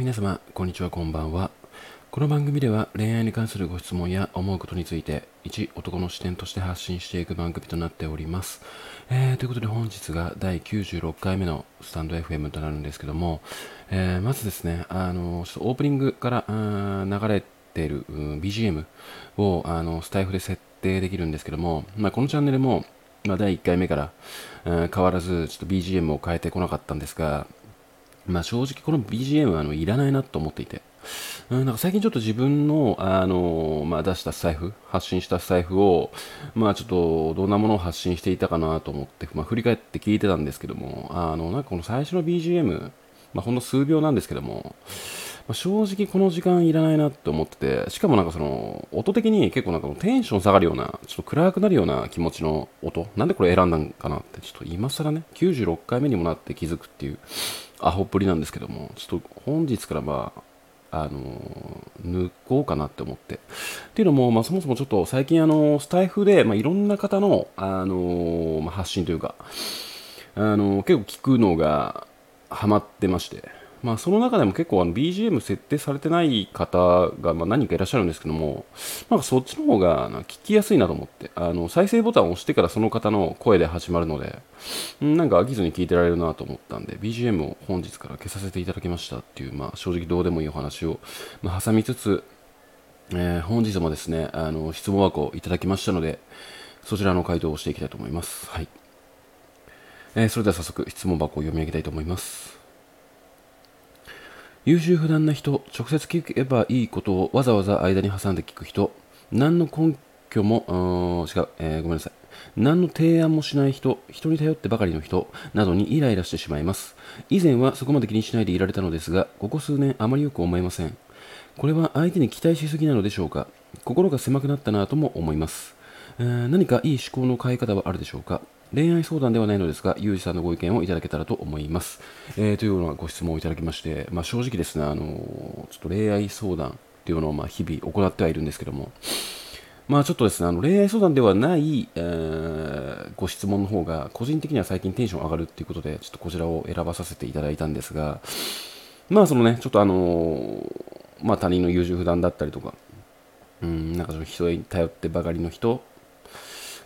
皆様、こんにちは、こんばんは。この番組では恋愛に関するご質問や思うことについて、一男の視点として発信していく番組となっております。ということで本日が第96回目のスタンド FM となるんですけども、まずですね、ちょっとオープニングから流れている BGM をスタイフで設定できるんですけども、このチャンネルも、第1回目から、変わらずちょっと BGM を変えてこなかったんですが、正直この BGM いらないなと思っていて、なんか最近ちょっと自分の、出したスタイフ、発信したスタイフを、ちょっとどんなものを発信していたかなと思って、振り返って聞いてたんですけども、なんかこの最初の BGM、ほんの数秒なんですけども、正直この時間いらないなと思ってて、しかもなんかその音的に結構なんかテンション下がるような、ちょっと暗くなるような気持ちの音、なんでこれ選んだんかなって、ちょっと今更ね、96回目にもなって気づくっていうアホっぷりなんですけども、ちょっと本日から抜こうかなって思って。っていうのも、そもそもちょっと最近スタイフで、いろんな方の、発信というか、結構聞くのがハマってまして、その中でも結構BGM 設定されてない方が何人かいらっしゃるんですけども、なんかそっちの方が聞きやすいなと思って、再生ボタンを押してからその方の声で始まるので、なんか飽きずに聞いてられるなと思ったんで、BGM を本日から消させていただきましたっていう、正直どうでもいいお話を挟みつつ、本日もですね、質問箱をいただきましたので、そちらの回答をしていきたいと思います。はい。それでは早速質問箱を読み上げたいと思います。優柔不断な人、直接聞けばいいことをわざわざ間に挟んで聞く人、何の根拠も、何の提案もしない人、人に頼ってばかりの人などにイライラしてしまいます。以前はそこまで気にしないでいられたのですが、ここ数年あまりよく思えません。これは相手に期待しすぎなのでしょうか。心が狭くなったなとも思います。何かいい思考の変え方はあるでしょうか。恋愛相談ではないのですが、ゆうじさんのご意見をいただけたらと思います。というようなご質問をいただきまして、正直ですね、ちょっと恋愛相談というのを日々行ってはいるんですけども、ちょっとですね、恋愛相談ではない、ご質問の方が、個人的には最近テンション上がるということで、ちょっとこちらを選ばさせていただいたんですが、ちょっと他人の優柔不断だったりとか、なんか人に頼ってばかりの人、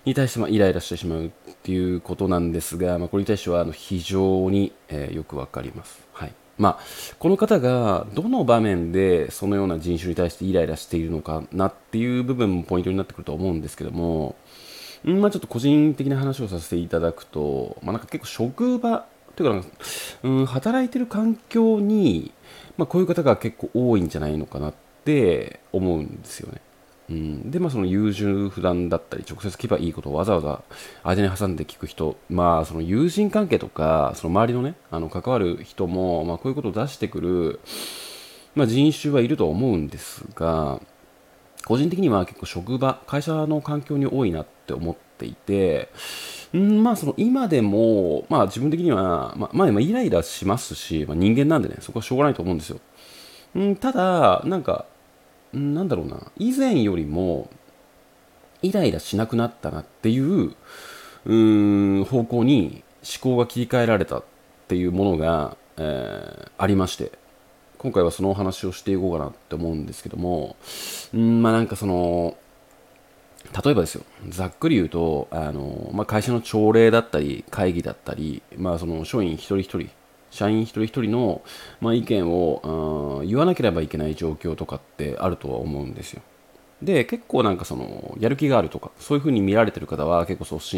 に対してイライラしてしまうっていうことなんですが、これに対しては非常に、よくわかります。はい。この方がどの場面でそのような人種に対してイライラしているのかなっていう部分もポイントになってくると思うんですけども、ちょっと個人的な話をさせていただくと、なんか結構職場というか働いてる環境に、こういう方が結構多いんじゃないのかなって思うんですよね。で、その優柔不断だったり、直接聞けばいいことをわざわざ相手に挟んで聞く人、その友人関係とか、その周りのね、関わる人も、こういうことを出してくる、人種はいると思うんですが、個人的には結構職場、会社の環境に多いなって思っていて、その今でも、自分的には、イライラしますし、人間なんでね、そこはしょうがないと思うんですよ。ただ、なんだろうな、以前よりもイライラしなくなったなっていう、方向に思考が切り替えられたっていうものが、ありまして、今回はそのお話をしていこうかなって思うんですけども、なんかその、例えばですよ、ざっくり言うと、会社の朝礼だったり、会議だったり、その社員一人一人の、意見を言わなければいけない状況とかってあるとは思うんですよ。で、結構なんかそのやる気があるとかそういう風に見られてる方は結構率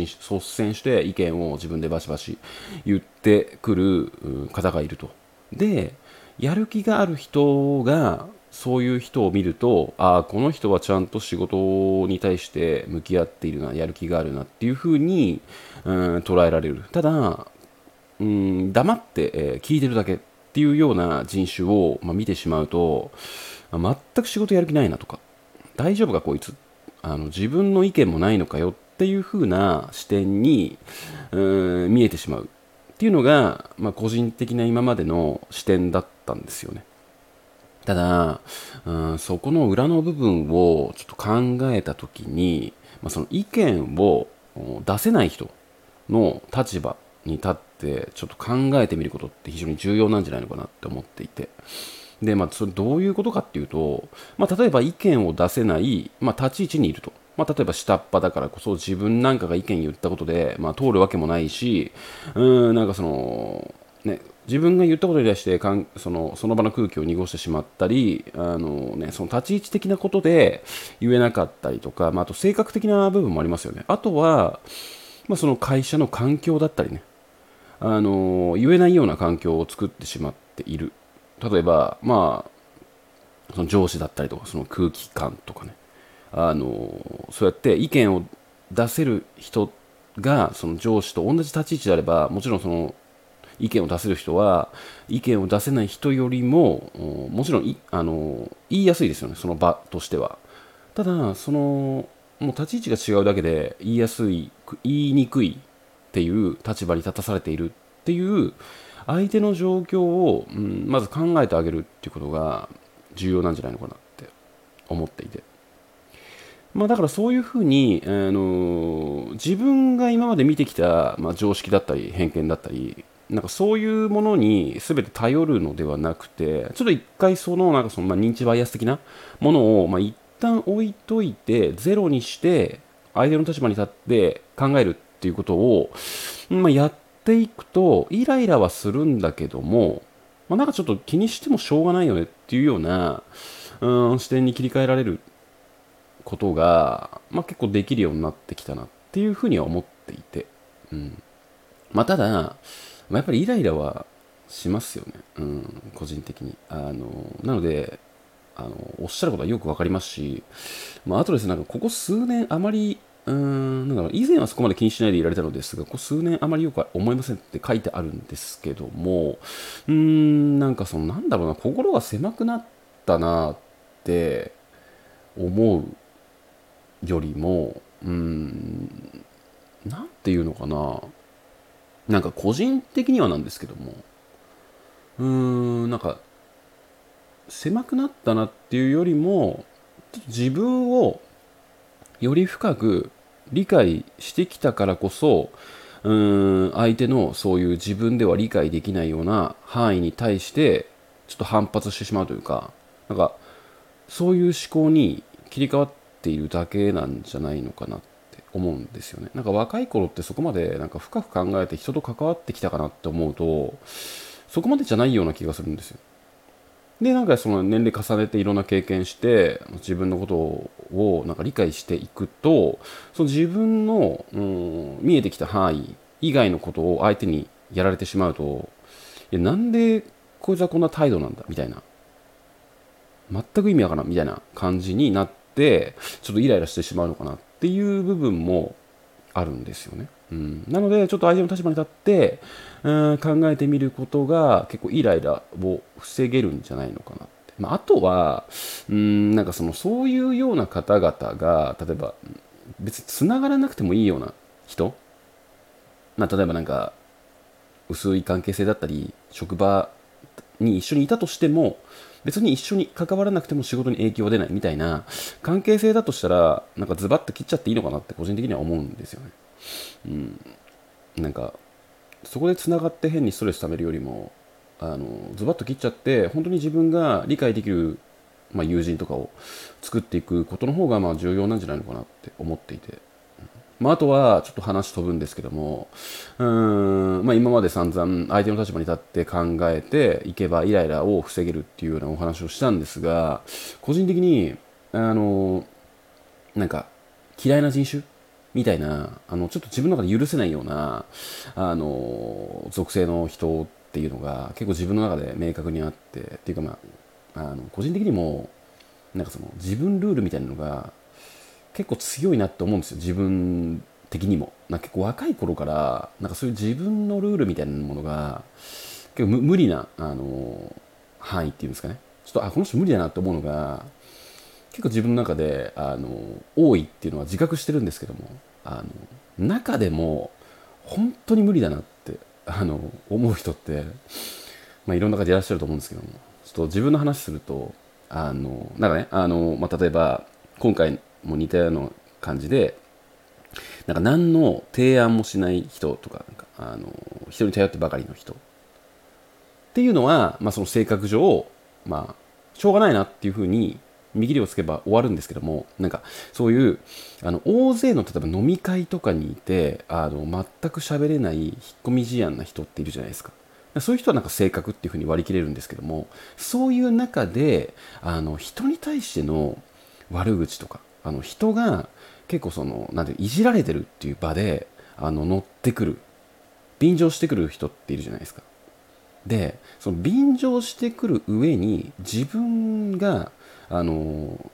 先して意見を自分でバシバシ言ってくる方がいると。で、やる気がある人がそういう人を見ると、この人はちゃんと仕事に対して向き合っているな、やる気があるなっていう風に捉えられる。ただ黙って、聞いてるだけっていうような人種を、見てしまうと、全く仕事やる気ないなとか、大丈夫かこいつ、自分の意見もないのかよっていう風な視点に見えてしまうっていうのが、個人的な今までの視点だったんですよね。ただ、そこの裏の部分をちょっと考えた時に、その意見を出せない人の立場に立ってちょっと考えてみることって非常に重要なんじゃないのかなって思っていて、で、まあ、それどういうことかっていうと、まあ、例えば意見を出せない、まあ、立ち位置にいると。まあ、例えば下っ端だからこそ自分なんかが意見言ったことで、まあ、通るわけもないし、なんかその、ね、自分が言ったことに対してその場の空気を濁してしまったり、その立ち位置的なことで言えなかったりとか、まあ、あと性格的な部分もありますよね。あとは、まあ、その会社の環境だったりね、言えないような環境を作ってしまっている。例えば、まあ、その上司だったりとか、その空気感とかね、そうやって意見を出せる人がその上司と同じ立ち位置であれば、もちろんその意見を出せる人は意見を出せない人よりももちろん言いやすいですよね、その場としては。ただ、そのもう立ち位置が違うだけで言いにくいっていう立場に立たされているっていう相手の状況を、まず考えてあげるっていうことが重要なんじゃないのかなって思っていて、まあ、だからそういうふうに、自分が今まで見てきた、まあ、常識だったり偏見だったり、なんかそういうものに全て頼るのではなくて、ちょっと一回その認知バイアス的なものを、まあ、一旦置いといてゼロにして相手の立場に立って考えるっていうことを、まあ、やっていくとイライラはするんだけども、まあ、なんかちょっと気にしてもしょうがないよねっていうような視点に切り替えられることが、まあ、結構できるようになってきたなっていうふうには思っていて、まあ、ただ、まあ、やっぱりイライラはしますよね、個人的に。なのでおっしゃることはよくわかりますし、まあ、あとですね、なんかここ数年あまりなんだろう、以前はそこまで気にしないでいられたのですが、ここ数年あまりよくは思いませんって書いてあるんですけども、なんかそのなんだろうな、心が狭くなったなって思うよりも、なんていうのかな、なんか個人的にはなんですけども、なんか狭くなったなっていうよりも、ちょっと自分をより深く理解してきたからこそ、相手のそういう自分では理解できないような範囲に対してちょっと反発してしまうというか、なんかそういう思考に切り替わっているだけなんじゃないのかなって思うんですよね。なんか若い頃ってそこまでなんか深く考えて人と関わってきたかなって思うと、そこまでじゃないような気がするんですよ。で、なんかその年齢重ねていろんな経験して自分のことをなんか理解していくと、その自分の、見えてきた範囲以外のことを相手にやられてしまうと、いや、なんでこいつはこんな態度なんだみたいな、全く意味わからんみたいな感じになってちょっとイライラしてしまうのかなっていう部分もあるんですよね。なのでちょっと相手の立場に立って考えてみることが結構イライラを防げるんじゃないのかなって、まあ、あとはなんかそういうような方々が例えば別につながらなくてもいいような人、まあ、例えばなんか薄い関係性だったり職場に一緒にいたとしても別に一緒に関わらなくても仕事に影響は出ないみたいな関係性だとしたら、なんかズバッと切っちゃっていいのかなって個人的には思うんですよね。なんかそこでつながって変にストレス溜めるよりも、ズバッと切っちゃって本当に自分が理解できる、まあ、友人とかを作っていくことの方がまあ重要なんじゃないのかなって思っていて、まあ、あとはちょっと話飛ぶんですけども、まあ、今まで散々相手の立場に立って考えていけばイライラを防げるっていうようなお話をしたんですが、個人的になんか嫌いな人種みたいな、ちょっと自分の中で許せないような属性の人っていうのが結構自分の中で明確にあって、っていうか、まあ、個人的にもなんかその自分ルールみたいなのが結構強いなって思うんですよ、自分的にも。なんか結構若い頃からなんかそういう自分のルールみたいなものが結構無理な範囲っていうんですかね、ちょっとこの人無理だなって思うのが結構自分の中で多いっていうのは自覚してるんですけども、中でも本当に無理だなって思う人って、まあ、いろんな方いらっしゃると思うんですけども、ちょっと自分の話するとなんかね、まあ、例えば今回も似たような感じで、なんか何の提案もしない人とか、なんか人に頼ってばかりの人っていうのは、まあ、その性格上まあしょうがないなっていうふうに見切りをつけば終わるんですけども、なんかそういう大勢の例えば飲み会とかにいて全く喋れない引っ込み思案な人っているじゃないですか。そういう人はなんか性格っていうふうに割り切れるんですけども、そういう中で人に対しての悪口とか人が結構なんていじられてるっていう場で乗ってくる、便乗してくる人っているじゃないですか。でその便乗してくる上に自分がその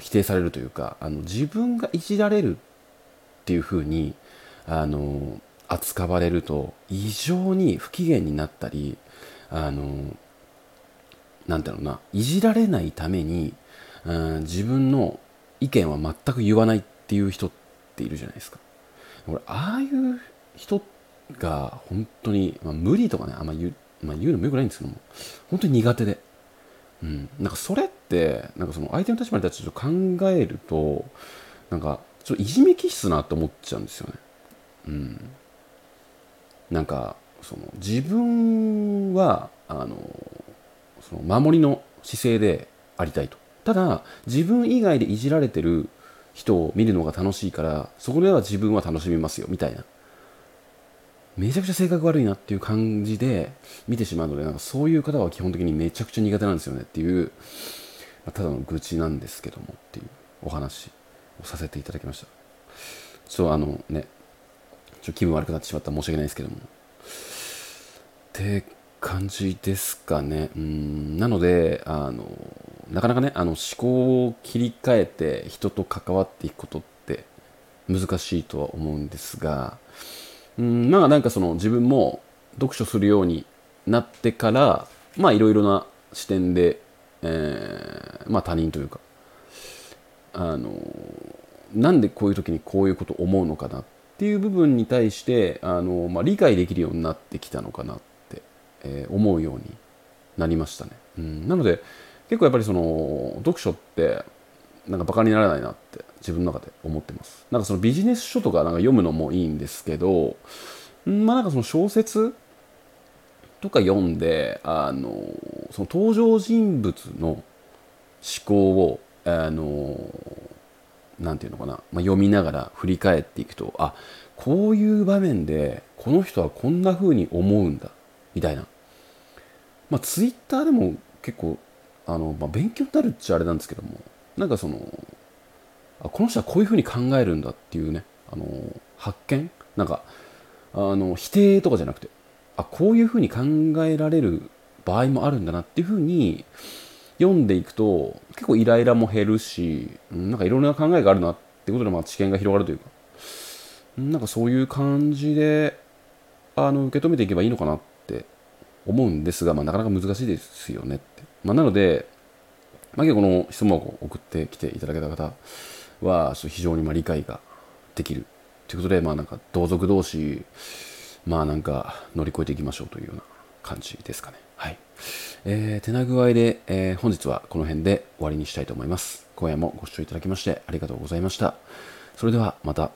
否定されるというか自分がいじられるっていうふうに扱われると異常に不機嫌になったりなんだろうないじられないために自分の意見は全く言わないっていう人っているじゃないですか。俺ああいう人が本当に、無理とかねあんま言うのもよくないんですけども、本当に苦手で、なんかそれってなんかその相手の立場に立って考えるとなんかちょっといじめ気質なって思っちゃうんですよね。なんか自分はその守りの姿勢でありたいと。ただ自分以外でいじられてる人を見るのが楽しいからそこでは自分は楽しみますよみたいな、めちゃくちゃ性格悪いなっていう感じで見てしまうので、なんかそういう方は基本的にめちゃくちゃ苦手なんですよねっていう、ただの愚痴なんですけどもっていうお話をさせていただきました。ちょっと気分悪くなってしまったら申し訳ないですけどもって感じですかね。なのでなかなかね思考を切り替えて人と関わっていくことって難しいとは思うんですが、まあなんか自分も読書するようになってからいろいろな視点で、他人というかなんでこういう時にこういうこと思うのかなっていう部分に対して理解できるようになってきたのかなって、思うようになりましたね。なので結構やっぱり読書ってなんかバカにならないなって自分の中で思ってます。なんかビジネス書とかなんか読むのもいいんですけど、なんか小説とか読んでその登場人物の思考をなんていうのかな、読みながら振り返っていくと、あ、こういう場面でこの人はこんな風に思うんだみたいな、ツイッターでも結構勉強になるっちゃあれなんですけども、なんかこの人はこういう風に考えるんだっていうね発見、なんか否定とかじゃなくて、あ、こういう風に考えられる場合もあるんだなっていう風に読んでいくと結構イライラも減るし、なんかいろんな考えがあるなってことで知見が広がるというか、なんかそういう感じで受け止めていけばいいのかなって思うんですが、なかなか難しいですよねって。なので、結構この質問を送ってきていただけた方は非常に理解ができるということで、なんか同族同士なんか乗り越えていきましょうというような感じですかね。はい。手な具合で、本日はこの辺で終わりにしたいと思います。今夜もご視聴いただきましてありがとうございました。それではまた。